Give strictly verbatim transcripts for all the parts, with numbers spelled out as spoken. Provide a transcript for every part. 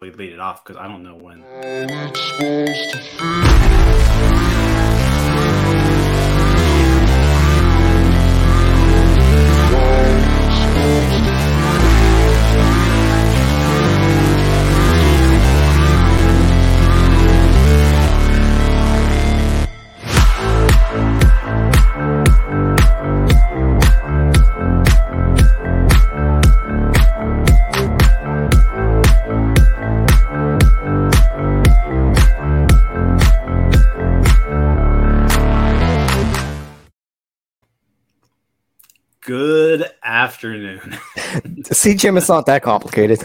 lead it off because I don't know when. Good afternoon. See, Jim, it's not that complicated.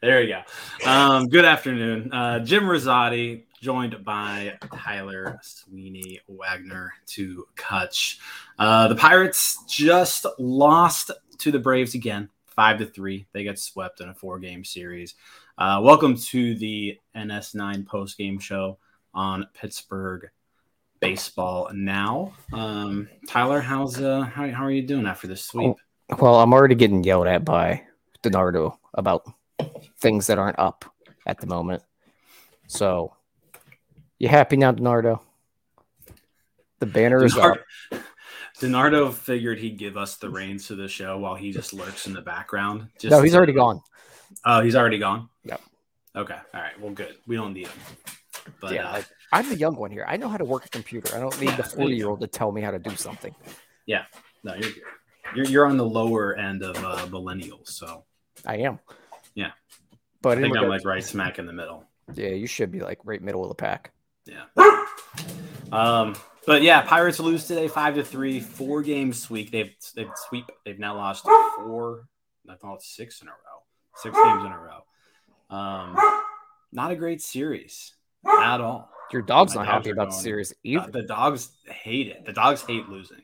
There you go. Um, good afternoon. Uh, Jim Rizzotti, joined by Tyler Sweeney Wagner to Kutch. Uh, the Pirates just lost to the Braves again, five to three. They got swept in a four-game series. Uh, welcome to the N S nine post-game show on Pittsburgh Baseball Now. Um, Tyler, how's uh, how, how are you doing after this sweep? Well, I'm already getting yelled at by DiNardo about things that aren't up at the moment. So, you happy now, DiNardo? The banner DiNardo, is up. DiNardo figured he'd give us the reins to the show while he just lurks in the background. Just no, he's to... already gone. Oh, he's already gone? Yep. Okay. All right. Well, good. We don't need him. But yeah, uh, like, I'm the young one here. I know how to work a computer. I don't need yeah, the forty-year-old to tell me how to do something. Yeah, no, you're you're, you're on the lower end of uh, millennials, so I am. Yeah, but I think I'm like right smack in the middle. Yeah, you should be like right middle of the pack. Yeah. um, but yeah, Pirates lose today, five to three, four games sweep. They've they've sweep. They've now lost four. I thought it's six in a row. Six games in a row. Um, not a great series. At all. Your dog's not happy about the series either. Uh, the dogs hate it. The dogs hate losing.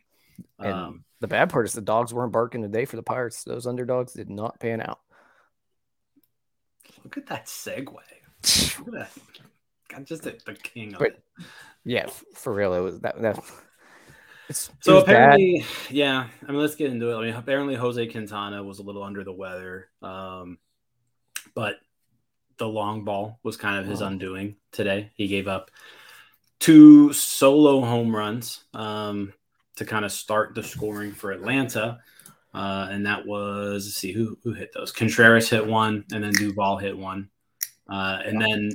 And um, the bad part is the dogs weren't barking today for the Pirates. Those underdogs did not pan out. Look at that segue. Look at that. I'm just a, the king of but, it. Yeah, for real. It was that. that it's, so it was apparently, bad. yeah. I mean, let's get into it. I mean, apparently Jose Quintana was a little under the weather, um, but. The long ball was kind of his undoing today. He gave up two solo home runs um, to kind of start the scoring for Atlanta. Uh, and that was, let's see, who who hit those? Contreras hit one, and then Duvall hit one. Uh, and then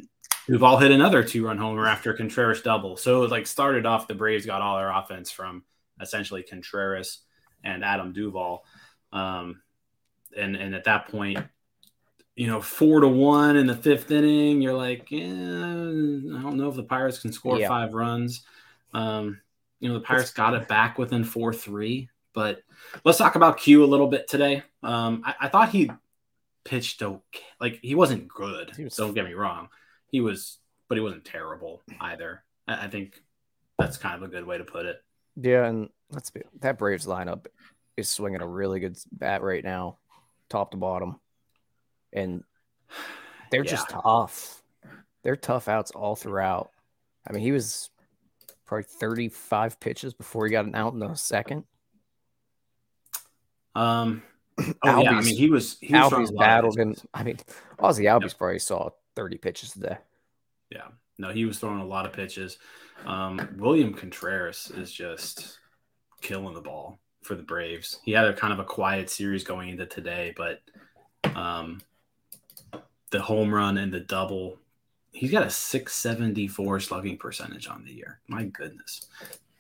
Duvall hit another two-run homer after Contreras double. So it was like started off, the Braves got all their offense from essentially Contreras and Adam Duvall. Um, and, and at that point, you know, four to one in the fifth inning, you're like, eh, I don't know if the Pirates can score yeah. five runs. Um, you know, the Pirates got it back within four three. But let's talk about Q a little bit today. Um, I, I thought he pitched okay. Like, he wasn't good. He was, don't get me wrong. He was, but he wasn't terrible either. I, I think that's kind of a good way to put it. Yeah, and let's be that Braves lineup is swinging a really good bat right now, top to bottom. And they're yeah. just tough. They're tough outs all throughout. I mean, he was probably thirty-five pitches before he got an out in the second. Um, oh, Albies, yeah. I mean, he was he was Albies battled, and I mean, Ozzie Albies yep. probably saw thirty pitches today. Yeah, no, he was throwing a lot of pitches. Um, William Contreras is just killing the ball for the Braves. He had a kind of a quiet series going into today, but um. the home run and the double. He's got a six seventy-four slugging percentage on the year. My goodness.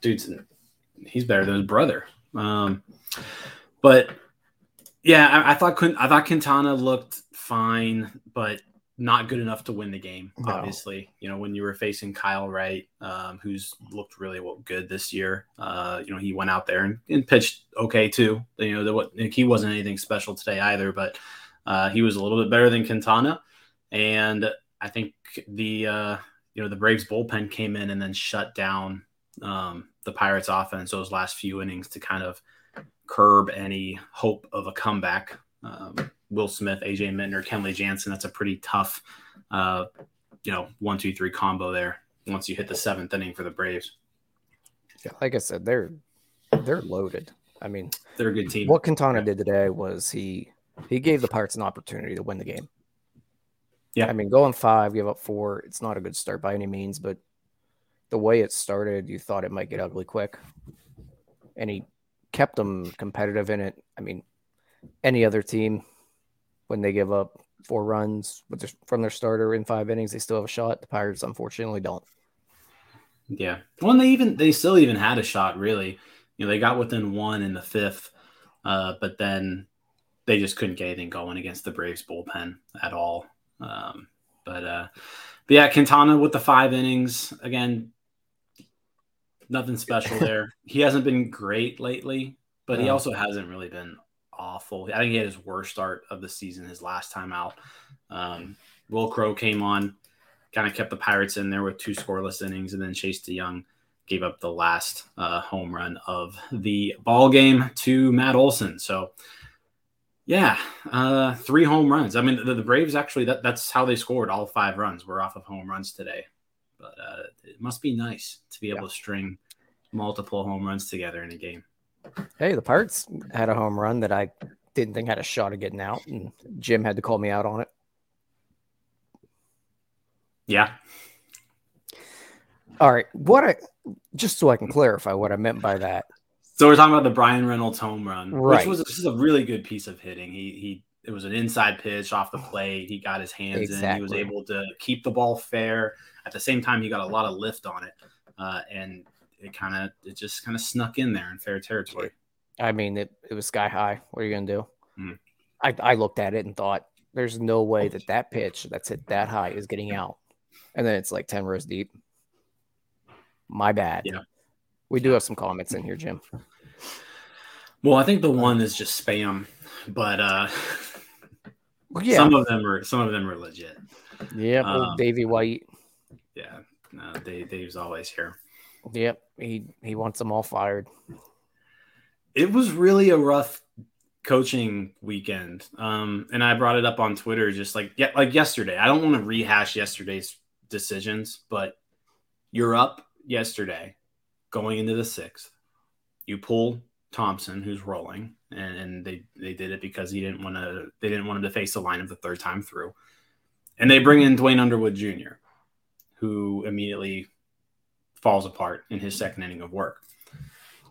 Dude's he's better than his brother. Um, but yeah, I, I thought I thought Quintana looked fine, but not good enough to win the game, no. obviously. You know, when you were facing Kyle Wright, um, who's looked really well, good this year, uh, you know, he went out there and, and pitched okay too. You know, the, the, he wasn't anything special today either, but Uh, he was a little bit better than Quintana, and I think the uh, you know the Braves bullpen came in and then shut down um, the Pirates offense those last few innings to kind of curb any hope of a comeback. Um, Will Smith, A J Minter, Kenley Jansen, that's a pretty tough uh, you know one two three combo there once you hit the seventh inning for the Braves. Yeah, like I said, they're they're loaded. I mean, they're a good team. What Quintana did today was he. He gave the Pirates an opportunity to win the game. Yeah. I mean, going five, give up four, it's not a good start by any means, but the way it started, you thought it might get ugly quick. And he kept them competitive in it. I mean, any other team, when they give up four runs with their, from their starter in five innings, they still have a shot. The Pirates, unfortunately, don't. Yeah. Well, and they even they still even had a shot, really. You know, they got within one in the fifth, uh, but then they just couldn't get anything going against the Braves bullpen at all. Um, but, uh, but yeah, Quintana with the five innings again, nothing special there. He hasn't been great lately, but he also hasn't really been awful. I think he had his worst start of the season his last time out. Um, Will Crow came on, kind of kept the Pirates in there with two scoreless innings, and then Chase DeYoung gave up the last uh, home run of the ball game to Matt Olson. So yeah, uh, three home runs. I mean, the, the Braves actually, that, that's how they scored all five runs. We're off of home runs today. But uh, it must be nice to be able yeah. to string multiple home runs together in a game. Hey, the Pirates had a home run that I didn't think had a shot of getting out, and Jim had to call me out on it. Yeah. All right. What I just so I can clarify what I meant by that. So we're talking about the Bryan Reynolds home run, right, which was this is a really good piece of hitting. He he, it was an inside pitch off the plate. He got his hands exactly. in. He was able to keep the ball fair. At the same time, he got a lot of lift on it, uh, and it kind of it just kind of snuck in there in fair territory. I mean, it it was sky high. What are you gonna do? Mm. I I looked at it and thought, there's no way that that pitch that's hit that high is getting out, and then it's like ten rows deep. My bad. Yeah. We do have some comments in here, Jim. Well, I think the one is just spam, but uh, well, yeah. some of them are some of them are legit. Yeah, um, Davey White. Yeah, no, Dave, Dave's always here. Yep, he he wants them all fired. It was really a rough coaching weekend, um, and I brought it up on Twitter just like yeah, like yesterday. I don't want to rehash yesterday's decisions, but you're up yesterday. Going into the sixth, you pull Thompson, who's rolling, and, and they, they did it because he didn't want to. They didn't want him to face the lineup the third time through, and they bring in Dwayne Underwood Junior, who immediately falls apart in his second inning of work.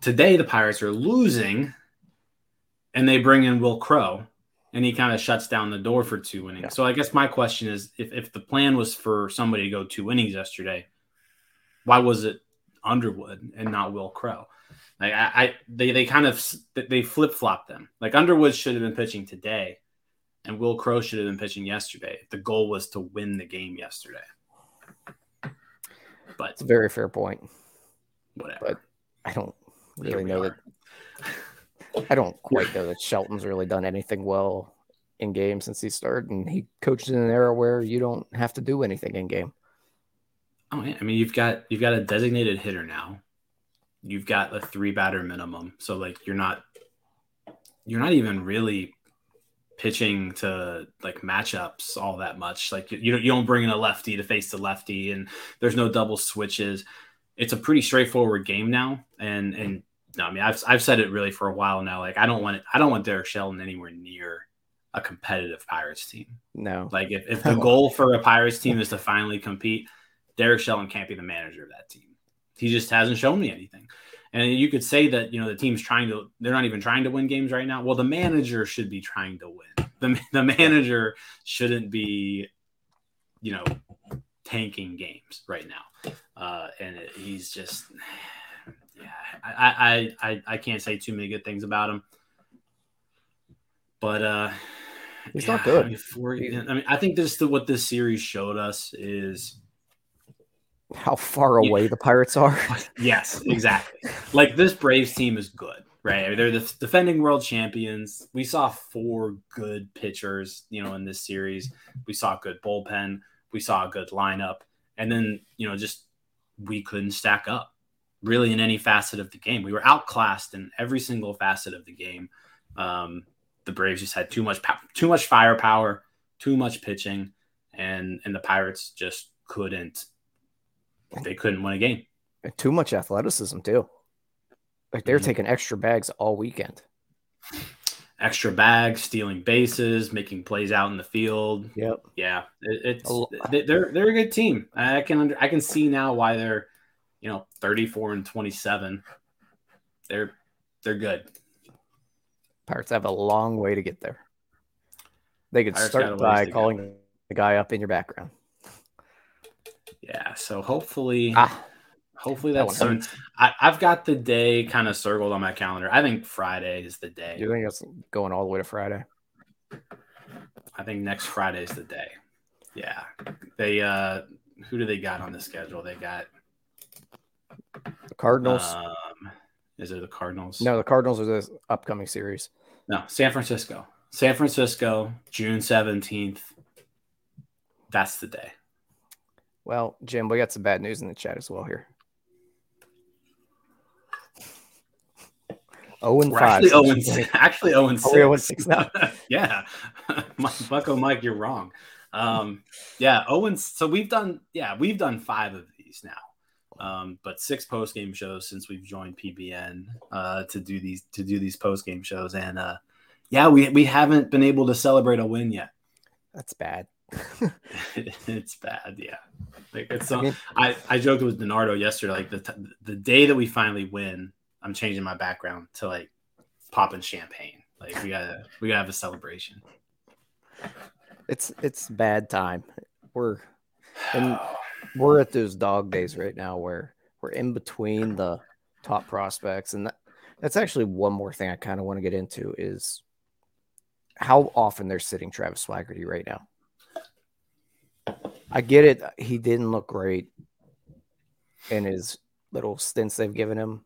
Today, the Pirates are losing, and they bring in Will Crow, and he kind of shuts down the door for two innings. Yeah. So I guess my question is, if if the plan was for somebody to go two innings yesterday, why was it Underwood and not Will Crow? Like I, I they they kind of they flip-flopped them. Like Underwood should have been pitching today and Will Crow should have been pitching yesterday. The goal was to win the game yesterday. But it's a very fair point. Whatever. But I don't really know are. that I don't quite know that Shelton's really done anything well in game since he started, and he coached in an era where you don't have to do anything in game. Oh, yeah. I mean, you've got you've got a designated hitter now. You've got a three batter minimum, so like you're not you're not even really pitching to like matchups all that much. Like you you don't bring in a lefty to face the lefty, and there's no double switches. It's a pretty straightforward game now, and and no, I mean I've I've said it really for a while now. Like I don't want it, I don't want Derek Shelton anywhere near a competitive Pirates team. No, like if, if the goal for a Pirates team is to finally compete, Derek Shelton can't be the manager of that team. He just hasn't shown me anything. And you could say that, you know, the team's trying to, they're not even trying to win games right now. Well, the manager should be trying to win. The, the manager shouldn't be, you know, tanking games right now. Uh, and it, he's just, yeah, I, I, I, I can't say too many good things about him, but uh, he's yeah, not good. I mean, for, I mean, I think this, the, what this series showed us is how far away yeah. the Pirates are. Yes, exactly. Like this Braves team is good, right? I mean, they're the defending world champions. We saw four good pitchers, you know, in this series. We saw a good bullpen. We saw a good lineup. And then, you know, just we couldn't stack up really in any facet of the game. We were outclassed in every single facet of the game. Um, the Braves just had too much, pow- too much firepower, too much pitching, and, and the Pirates just couldn't. They couldn't win a game. Too much athleticism, too. Like, they're mm-hmm. taking extra bags all weekend. extra bags, stealing bases, making plays out in the field. Yep. Yeah. It, it's they're they're a good team. I can under, I can see now why they're, you know, thirty-four and twenty-seven. They're they're good. Pirates have a long way to get there. They could Pirates start by calling go. the guy up in your background. Yeah, so hopefully ah, hopefully that's that soon. I, I've got the day kind of circled on my calendar. I think Friday is the day. Do you think it's going all the way to Friday? I think next Friday is the day. Yeah. They uh, who do they got on the schedule? They got the Cardinals. Um, is it the Cardinals? No, the Cardinals are this upcoming series. No, San Francisco. San Francisco, June seventeenth. That's the day. Well, Jim, we got some bad news in the chat as well here. oh and five. Actually oh and six. Actually oh and six now. Yeah. Bucko Mike, you're wrong. Um, yeah, oh and so we've done yeah, we've done five of these now. Um, but six post-game shows since we've joined P B N uh, to do these to do these post-game shows and uh, yeah, we we haven't been able to celebrate a win yet. That's bad. It's bad, yeah. Like it's so, I, mean, I I joked with DiNardo yesterday. Like the t- the day that we finally win, I'm changing my background to like popping champagne. Like we gotta we gotta have a celebration. It's it's bad time. We're and we're at those dog days right now where we're in between the top prospects, and that, that's actually one more thing I kind of want to get into is how often they're sitting Travis Swaggerty right now. I get it. He didn't look great in his little stints they've given him.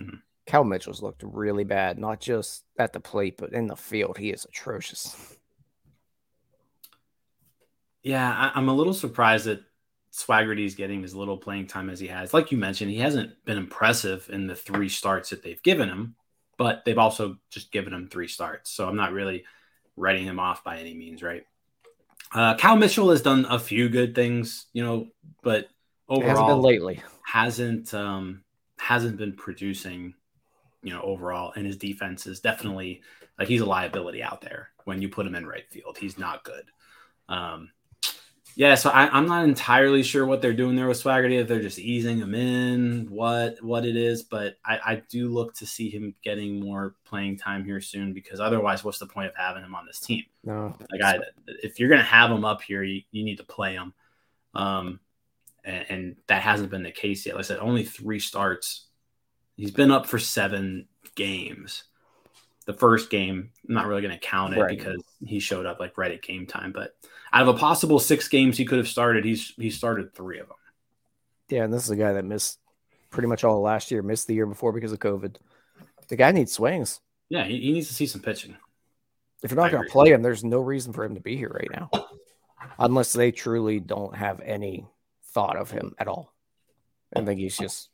Mm-hmm. Cal Mitchell's looked really bad, not just at the plate, but in the field. He is atrocious. Yeah, I, I'm a little surprised that Swaggerty's getting as little playing time as he has. Like you mentioned, he hasn't been impressive in the three starts that they've given him, but they've also just given him three starts. So I'm not really writing him off by any means, right? Uh, Cal Mitchell has done a few good things, you know, but overall hasn't been lately hasn't um, hasn't been producing, you know, overall. And his defense is definitely like he's a liability out there when you put him in right field. He's not good. Um, yeah, so I, I'm not entirely sure what they're doing there with Swaggerty. If they're just easing him in, what what it is, but I, I do look to see him getting more playing time here soon because otherwise, what's the point of having him on this team? No, like I, if you're gonna have him up here, you, you need to play him, um, and, and that hasn't been the case yet. Like I said, only three starts. He's been up for seven games. The first game, I'm not really going to count it right. because he showed up like right at game time. But out of a possible six games he could have started, he's he started three of them. Yeah, and this is a guy that missed pretty much all last year, missed the year before because of COVID. The guy needs swings. Yeah, he, he needs to see some pitching. If you're not going to play him, there's no reason for him to be here right now. Unless they truly don't have any thought of him at all. I think he's just...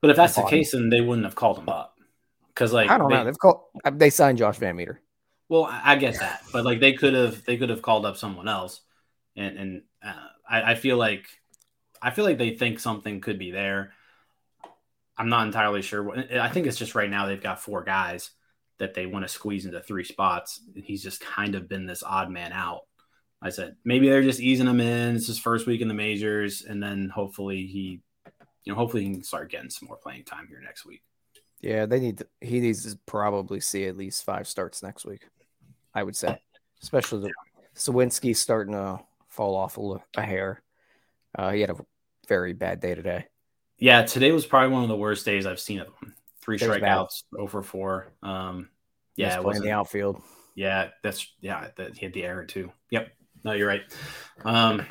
But if that's the case, then they wouldn't have called him up. Because like I don't they, know, they've called they signed Josh Van Meter. Well, I get that, but like they could have they could have called up someone else, and and uh, I, I feel like I feel like they think something could be there. I'm not entirely sure. I think it's just right now they've got four guys that they want to squeeze into three spots. He's just kind of been this odd man out. I said maybe they're just easing him in. It's his first week in the majors, and then hopefully he, you know, hopefully he can start getting some more playing time here next week. Yeah, they need. To, he needs to probably see at least five starts next week, I would say. Especially the Sawinski starting to fall off a, little, a hair. Uh, he had a very bad day today. Yeah, today was probably one of the worst days I've seen of him. Three There's strikeouts, oh for four. Um, yeah, it was in the outfield. Yeah, that's yeah. That, he had the error too. Yep. No, you're right. Um,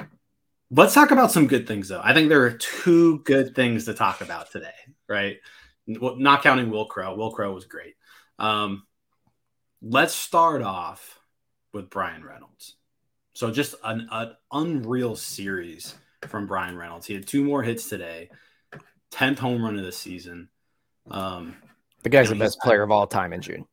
let's talk about some good things though. I think there are two good things to talk about today, right? Not counting Will Crow. Will Crow was great. Um, let's start off with Bryan Reynolds. So just an, an unreal series from Bryan Reynolds. He had two more hits today, tenth home run of the season. Um, the guy's the best player of all time in June.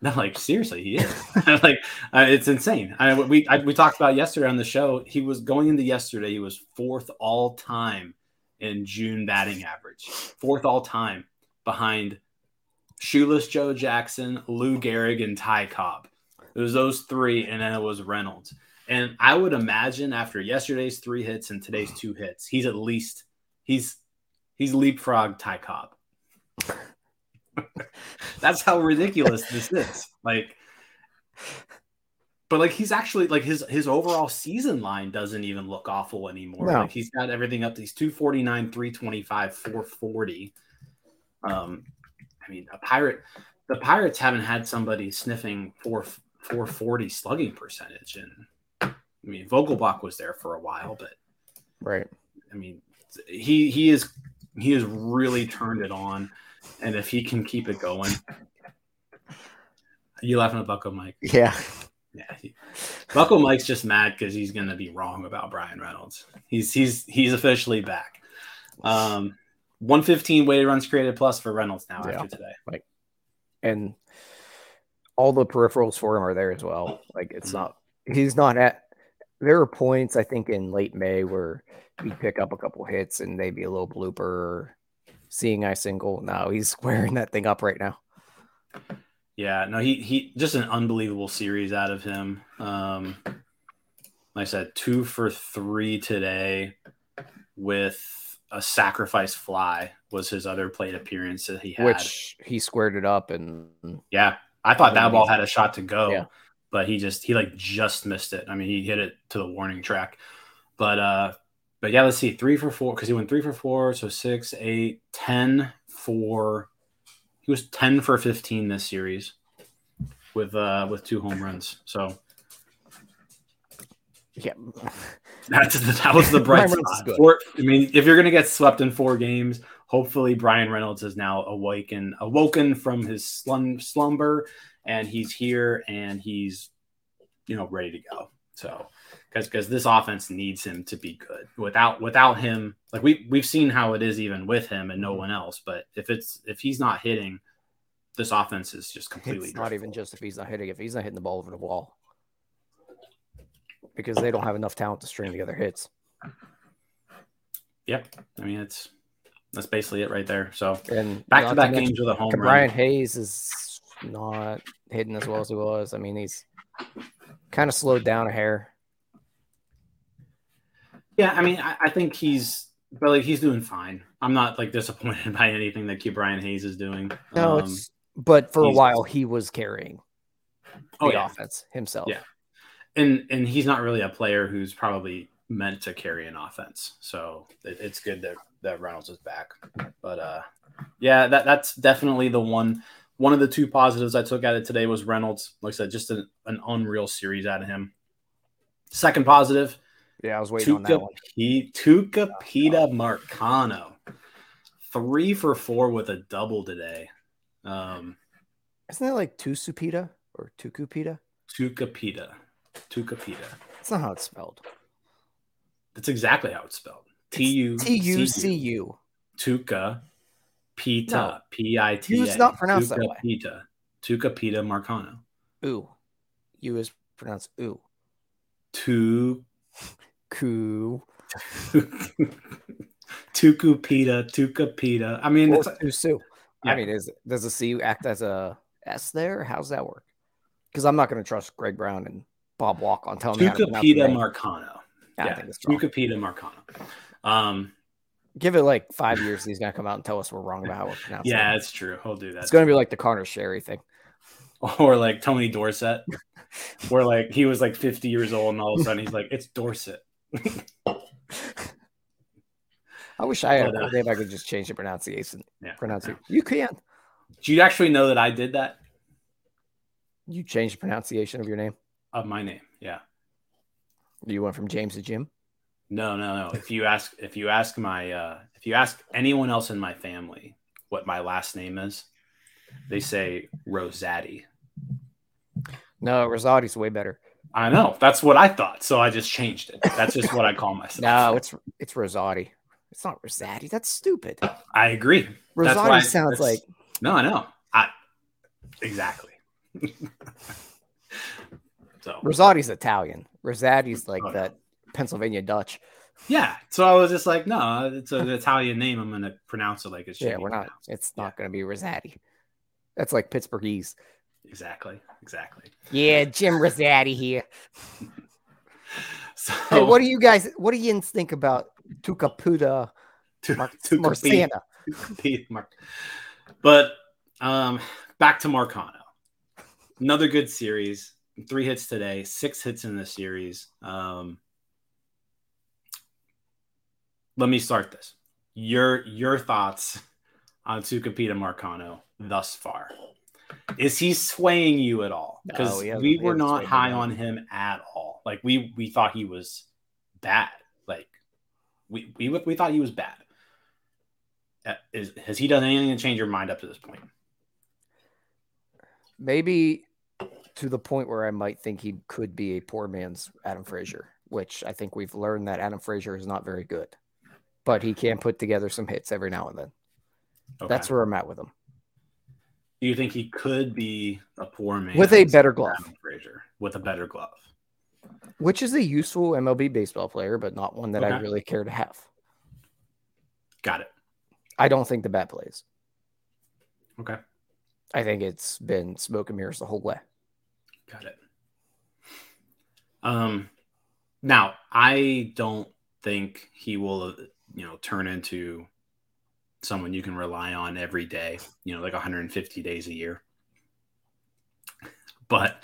No, like seriously, he is. Like uh, it's insane. I, we I, we talked about yesterday on the show. He was going into yesterday. He was fourth all time in June batting average, fourth all time behind Shoeless Joe Jackson, Lou Gehrig, and Ty Cobb. It was those three, and then it was Reynolds. And I would imagine after yesterday's three hits and today's two hits, he's at least he's he's leapfrogged Ty Cobb. That's how ridiculous this is. Like, but like he's actually like his his overall season line doesn't even look awful anymore. No. Like he's got everything up to he's two forty-nine, three twenty-five, four forty. Um, I mean, a pirate. The Pirates haven't had somebody sniffing four four forty slugging percentage, and I mean Vogelbach was there for a while, but right. I mean, he he is he has really turned it on, and if he can keep it going, are you laughing at Bucko Mike? Yeah, yeah. He, Bucko Mike's just mad because he's gonna be wrong about Bryan Reynolds. He's he's he's officially back. Um, one fifteen weighted runs created plus for Reynolds now yeah. after today. Like. And all the peripherals for him are there as well. Like it's not, he's not at, there are points I think in late May where he'd pick up a couple hits and they'd be a little blooper seeing eye single. No, he's squaring that thing up right now. Yeah, no, he, he just an unbelievable series out of him. Um, like I said, two for three today with a sacrifice fly was his other plate appearance that he had. Which he squared it up and yeah, I thought that ball had a shot to go, yeah. but he just, he like just missed it. I mean, he hit it to the warning track, but, uh, but yeah, let's see three for four. Cause he went three for four. So six, eight, ten for, he was ten for fifteen this series with, uh, with two home runs. So yeah, that's the, that was the bright spot. Four, I mean, if you're going to get swept in four games, hopefully Bryan Reynolds is now awaken, awoken from his slum, slumber, and he's here and he's, you know, ready to go. So, because because this offense needs him to be good. Without without him, like we we've seen how it is even with him and no one else. But if it's if he's not hitting, this offense is just completely. It's not even just if he's not hitting. If he's not hitting the ball over the wall. Because they don't have enough talent to string together hits. Yep. I mean, it's that's basically it right there. So and back-to-back games with a home run. Brian Hayes is not hitting as well as he was. I mean, he's kind of slowed down a hair. Yeah, I mean, I, I think he's but like he's doing fine. I'm not like disappointed by anything that Brian Hayes is doing. No, um, it's, but for a while he was carrying the oh, yeah. offense himself. Yeah. And and he's not really a player who's probably meant to carry an offense. So it, it's good that, that Reynolds is back. But, uh, yeah, that that's definitely the one. One of the two positives I took out of today was Reynolds. Like I said, just an, an unreal series out of him. Second positive. Yeah, I was waiting Tuca, on that one. He, Tucupita Marcano. Three for four with a double today. Um, Isn't that like Tucupita or Tucupita? Tucupita. Tucupita. That's not how it's spelled. That's exactly how it's spelled. T U C U. Tuca. Pita. No. P I T A. U is not pronounced Tucupita. That way. Tucupita Marcano. Ooh. U is pronounced ooh. Tu. Coo. Tucupita. Tucupita. I mean, well, it's Tusu. Yeah. I mean, is does a C act as a S there? How's that work? Because I'm not going to trust Greg Brown and Bob Walk on telling me how to pronounce the name. Marcano. Yeah, yeah. Tucupita Marcano. Um, Give it like five years, and he's going to come out and tell us we're wrong about how we're pronouncing it. Yeah, that's true. He'll do that. It's going to be like the Connor Sherry thing. Or like Tony Dorsett, where like he was like fifty years old, and all of a sudden he's like, it's Dorsett. I wish I had but, uh, a name I could just change the pronunciation. Yeah. pronunciation. You can. Do you actually know that I did that? You changed the pronunciation of your name? Of my name, yeah. You went from James to Jim? No, no, no. If you ask, if you ask my, uh, if you ask anyone else in my family what my last name is, they say Rizzotti. No, Rizzotti's way better. I know. That's what I thought, so I just changed it. That's just what I call myself. No, it's it's Rizzotti. It's not Rizzotti. That's stupid. I agree. Rizzotti sounds I, like. No, I know. I exactly. So Rizzotti's Italian. Rizzotti's like oh, that no. Pennsylvania Dutch. Yeah. So I was just like, no, it's an Italian name. I'm going to pronounce it like it's. Yeah, we're not. Now. It's yeah. not going to be Rizzotti. That's like Pittsburghese. Exactly. Exactly. Yeah, Jim Rizzotti here. So hey, what do you guys, what do you think about Tucupita Mar- Marcano? Mar- but um, back to Marcano. Another good series. Three hits today, six hits in the series. Um, let me start this. Your your thoughts on Tucupita Marcano thus far? Is he swaying you at all? Because no, we were not high on him at all. Like we we thought he was bad. Like we we we thought he was bad. Is, has he done anything to change your mind up to this point? Maybe to the point where I might think he could be a poor man's Adam Frazier, which I think we've learned that Adam Frazier is not very good, but he can put together some hits every now and then. Okay. That's where I'm at with him. Do you think he could be a poor man with a better glove? Adam Frazier with a better glove, which is a useful M L B baseball player, but not one that okay. I really care to have. Got it. I don't think the bat plays. Okay. I think it's been smoke and mirrors the whole way. Got it. Um, now I don't think he will, you know, turn into someone you can rely on every day, you know, like one hundred fifty days a year. But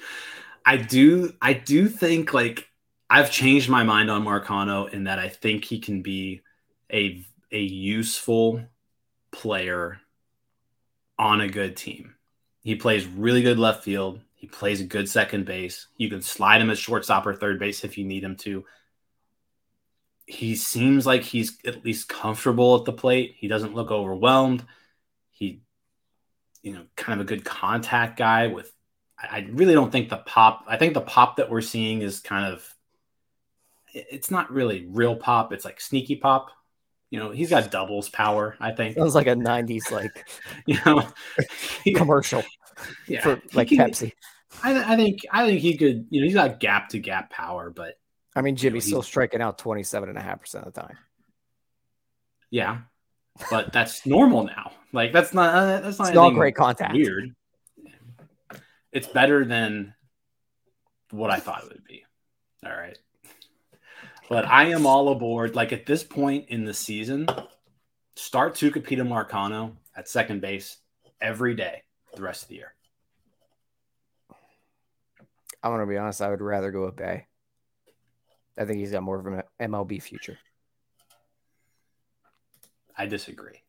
I do, I do think like I've changed my mind on Marcano in that I think he can be a, a useful player on a good team. He plays really good left field. He plays a good second base. You can slide him at shortstop or third base if you need him to. He seems like he's at least comfortable at the plate. He doesn't look overwhelmed. He, you know, kind of a good contact guy with, I really don't think the pop, I think the pop that we're seeing is kind of, it's not really real pop. It's like sneaky pop. You know, he's got doubles power, I think. Sounds like a nineties, like, you know, commercial yeah. for like can, Pepsi. I, I think, I think he could, you know, he's got gap to gap power, but I mean, Jimmy's still striking out twenty-seven and a half percent of the time. Yeah, but that's normal now. Like that's not uh, that's not, it's not great contact. Weird. It's better than what I thought it would be. All right, but I am all aboard. Like at this point in the season, start Tucupita Marcano at second base every day the rest of the year. I'm gonna be honest. I would rather go with Bay. I think he's got more of an M L B future. I disagree.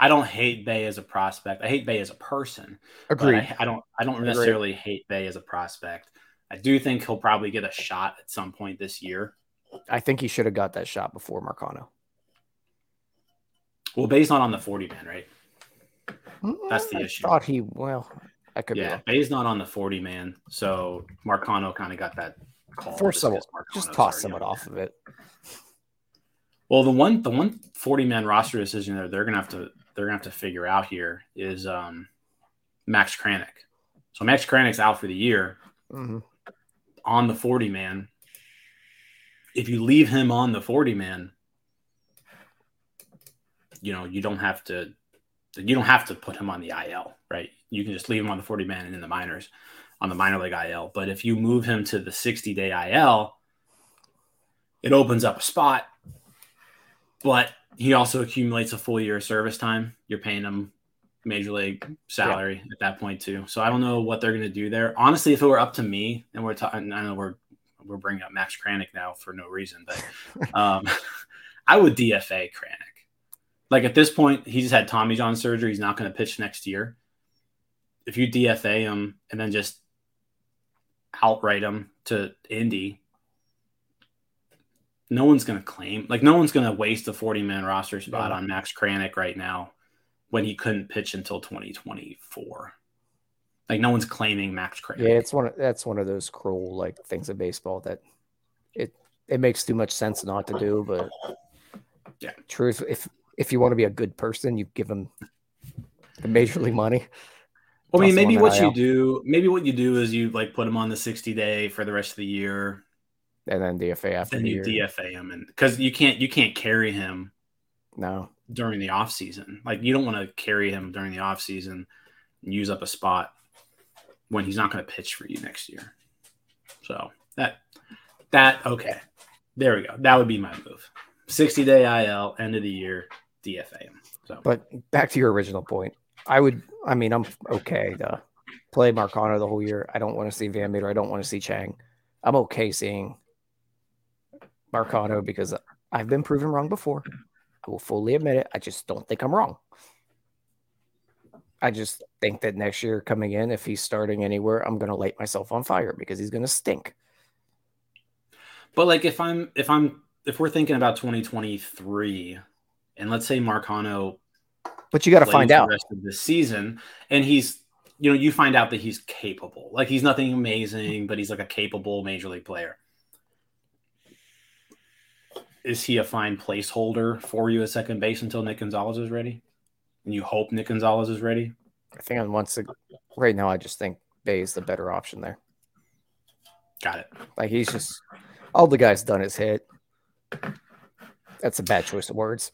I don't hate Bay as a prospect. I hate Bay as a person. Agreed. I, I don't. I don't Agreed. necessarily hate Bay as a prospect. I do think he'll probably get a shot at some point this year. I think he should have got that shot before Marcano. Well, Bay's not on the forty man, right? Mm, That's the I issue. I thought he. Well, I could. Yeah, be Bay's not on the forty man, so Marcano kind of got that. Force someone, just toss someone off of it. Well, the one, the one forty man roster decision that they're gonna have to, they're gonna have to figure out here is um, Max Kranick. So Max Kranick's out for the year mm-hmm. on the forty man. If you leave him on the forty man, you know you don't have to, you don't have to put him on the I L, right? You can just leave him on the forty man and in the minors. On the minor league I L, but if you move him to the sixty day I L, it opens up a spot, but he also accumulates a full year of service time. You're paying him major league salary yeah. at that point too. So I don't know what they're going to do there. Honestly, if it were up to me and we're talking, I know we're, we're bringing up Max Kranick now for no reason, but um, I would D F A Kranick. Like at this point, he just had Tommy John surgery. He's not going to pitch next year. If you D F A him and then just outright him to Indy, no one's going to claim, like no one's going to waste a forty man roster spot yeah. on Max Kranick right now when he couldn't pitch until twenty twenty-four. Like no one's claiming Max Kranick. Yeah, it's one of, that's one of those cruel like things of baseball that it it makes too much sense not to do, but yeah, truth, if if you want to be a good person, you give him the major league money. Well, I mean, maybe what you do, maybe what you do is you like put him on the sixty day for the rest of the year, and then D F A after. Then you the year. D F A him, and because you can't, you can't carry him. No. During the off season, like you don't want to carry him during the off season. and use up a spot when he's not going to pitch for you next year. So that, that, okay. There we go. That would be my move. sixty day I L, end of the year, D F A. So, but back to your original point, I would, I mean, I'm okay to play Marcano the whole year. I don't want to see Van Meter. I don't want to see Chang. I'm okay seeing Marcano because I've been proven wrong before. I will fully admit it. I just don't think I'm wrong. I just think that next year coming in, if he's starting anywhere, I'm going to light myself on fire because he's going to stink. But like, if I'm, if I'm, if we're thinking about twenty twenty-three and let's say Marcano, but you got to find out the rest of the season and he's, you know, you find out that he's capable, like he's nothing amazing, but he's like a capable major league player. Is he a fine placeholder for you at second base until Nick Gonzales is ready? And you hope Nick Gonzales is ready? I think on once right now, I just think Bay is the better option there. Got it. Like he's just, all the guy's done is hit. That's a bad choice of words.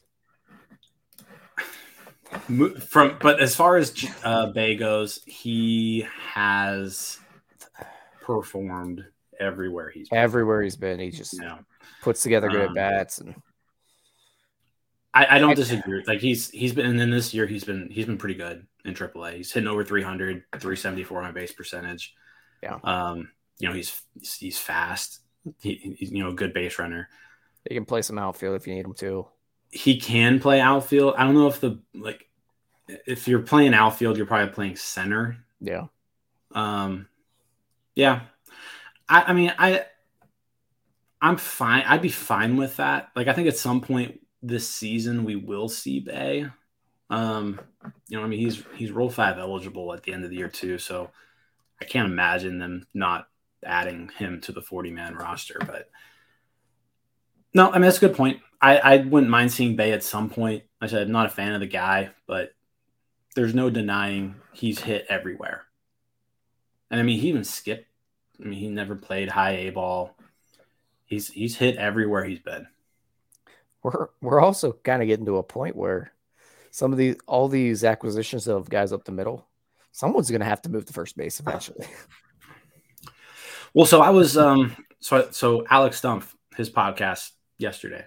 From, but as far as uh, Bay goes, he has performed everywhere he's been. Everywhere he's been, he just yeah. puts together good um, at bats and. I, I don't disagree. Like he's he's been, and then this year he's been he's been pretty good in triple A. He's hitting over three hundred, three seventy-four on base percentage. Yeah. Um. You know he's he's fast. He, he's you know a good base runner. He can play some outfield if you need him to. He can play outfield. I don't know if the like if you're playing outfield, you're probably playing center. Yeah. Um. Yeah. I I mean I. I'm fine. I'd be fine with that. Like I think at some point this season, we will see Bay. Um, you know, I mean, he's he's Rule five eligible at the end of the year, too. So I can't imagine them not adding him to the forty man roster. But no, I mean, that's a good point. I, I wouldn't mind seeing Bay at some point. Like I said, I'm not a fan of the guy, but there's no denying he's hit everywhere. And I mean, he even skipped. I mean, he never played high A ball. He's, he's hit everywhere he's been. We're we're also kind of getting to a point where some of these all these acquisitions of guys up the middle, someone's going to have to move to first base eventually. Well, so I was um so so Alex Stumpf, his podcast yesterday,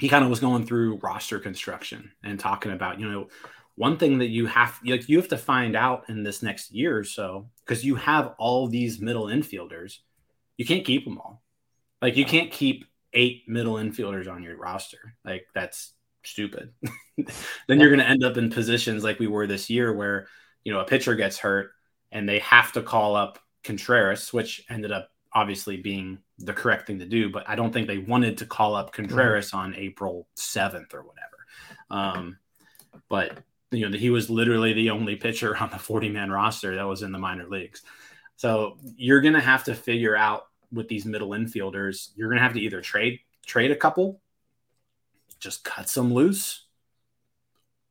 he kind of was going through roster construction and talking about you know one thing that you have like you have to find out in this next year or so because you have all these middle infielders, you can't keep them all, like you can't keep eight middle infielders on your roster. Like that's stupid. Then yeah. You're going to end up in positions like we were this year where, you know, a pitcher gets hurt and they have to call up Contreras, which ended up obviously being the correct thing to do. But I don't think they wanted to call up Contreras on April seventh or whatever. Um, but, you know, he was literally the only pitcher on the forty man roster that was in the minor leagues. So you're going to have to figure out with these middle infielders, you're going to have to either trade, trade a couple, just cut some loose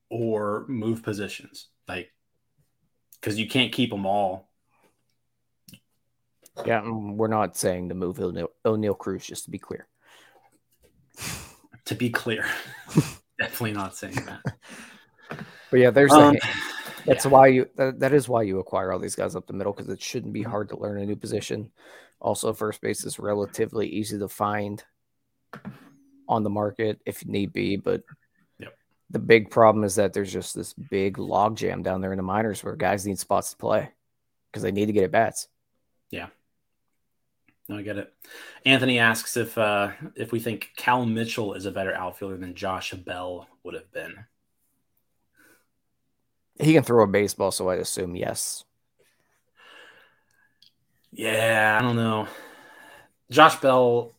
or move positions. Like, cause you can't keep them all. Yeah. We're not saying to move O'Neal, O'Neal Cruz, just to be clear, to be clear, definitely not saying that, but yeah, there's um, a, that's yeah. why you, that, that is why you acquire all these guys up the middle. Cause it shouldn't be hard to learn a new position. Also, first base is relatively easy to find on the market if need be, but yep. The big problem is that there's just this big logjam down there in the minors where guys need spots to play because they need to get at bats. Yeah, no, I get it. Anthony asks if uh, if we think Cal Mitchell is a better outfielder than Josh Bell would have been. He can throw a baseball, so I'd assume yes. Yeah, I don't know. Josh Bell,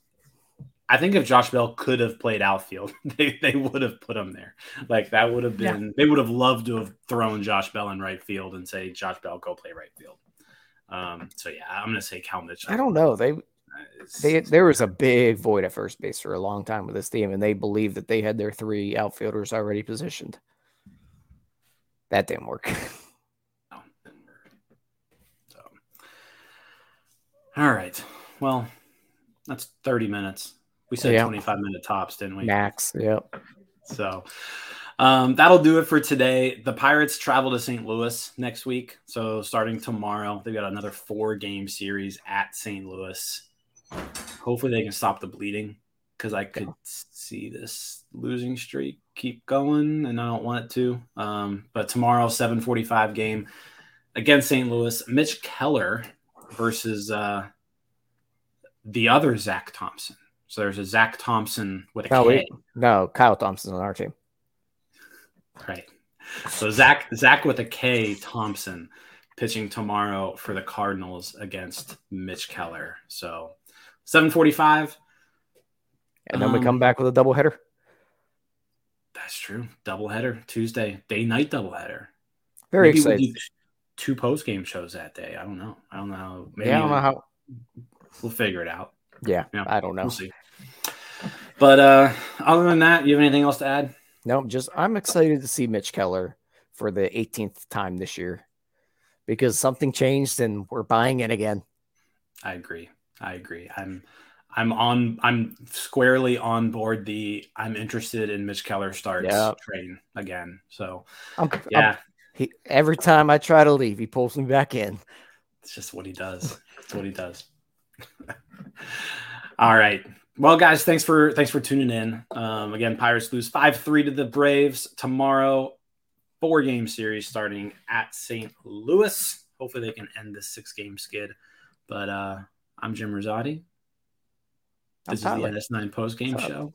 I think if Josh Bell could have played outfield, they, they would have put him there. Like that would have been, yeah. They would have loved to have thrown Josh Bell in right field and say, Josh Bell, go play right field. Um, so yeah, I'm going to say Cal Mitchell. I don't know. They, they, there was a big void at first base for a long time with this team, and they believed that they had their three outfielders already positioned. That didn't work. All right. Well, that's thirty minutes. We said yep. twenty-five minute tops, didn't we? Max. Yep. So, Um, that'll do it for today. The Pirates travel to Saint Louis next week. So starting tomorrow, they've got another four-game series at Saint Louis. Hopefully they can stop the bleeding because I could see this losing streak keep going, and I don't want it to. Um, but tomorrow, seven forty-five game against Saint Louis. Mitch Keller versus uh, the other Zach Thompson. So there's a Zach Thompson with a Kyle, K. Wait. No, Kyle Thompson's on our team. Right. So Zach Zach with a K Thompson pitching tomorrow for the Cardinals against Mitch Keller. So seven forty-five. And then um, we come back with a doubleheader. That's true. Doubleheader Tuesday, day night doubleheader. Very Maybe exciting. We do two post game shows that day. I don't know. I don't know. Maybe yeah, I don't know how we'll figure it out. Yeah. yeah. I don't know. We'll see. But uh, other than that, you have anything else to add? No, just I'm excited to see Mitch Keller for the eighteenth time this year because something changed and we're buying it again. I agree. I agree. I'm I'm on I'm squarely on board the I'm interested in Mitch Keller starts yep. train again. So I'm, yeah. I'm, he, every time I try to leave, he pulls me back in. It's just what he does. It's what he does. All right. Well, guys, thanks for thanks for tuning in. Um, again, Pirates lose five three to the Braves tomorrow. Four-game series starting at Saint Louis. Hopefully they can end this six-game skid. But uh, I'm Jim Rizzotti. This I'm is the N S nine post-game Tyler. show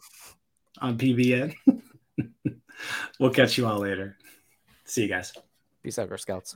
on P B N. We'll catch you all later. See you guys. Peace out, Girl Scouts.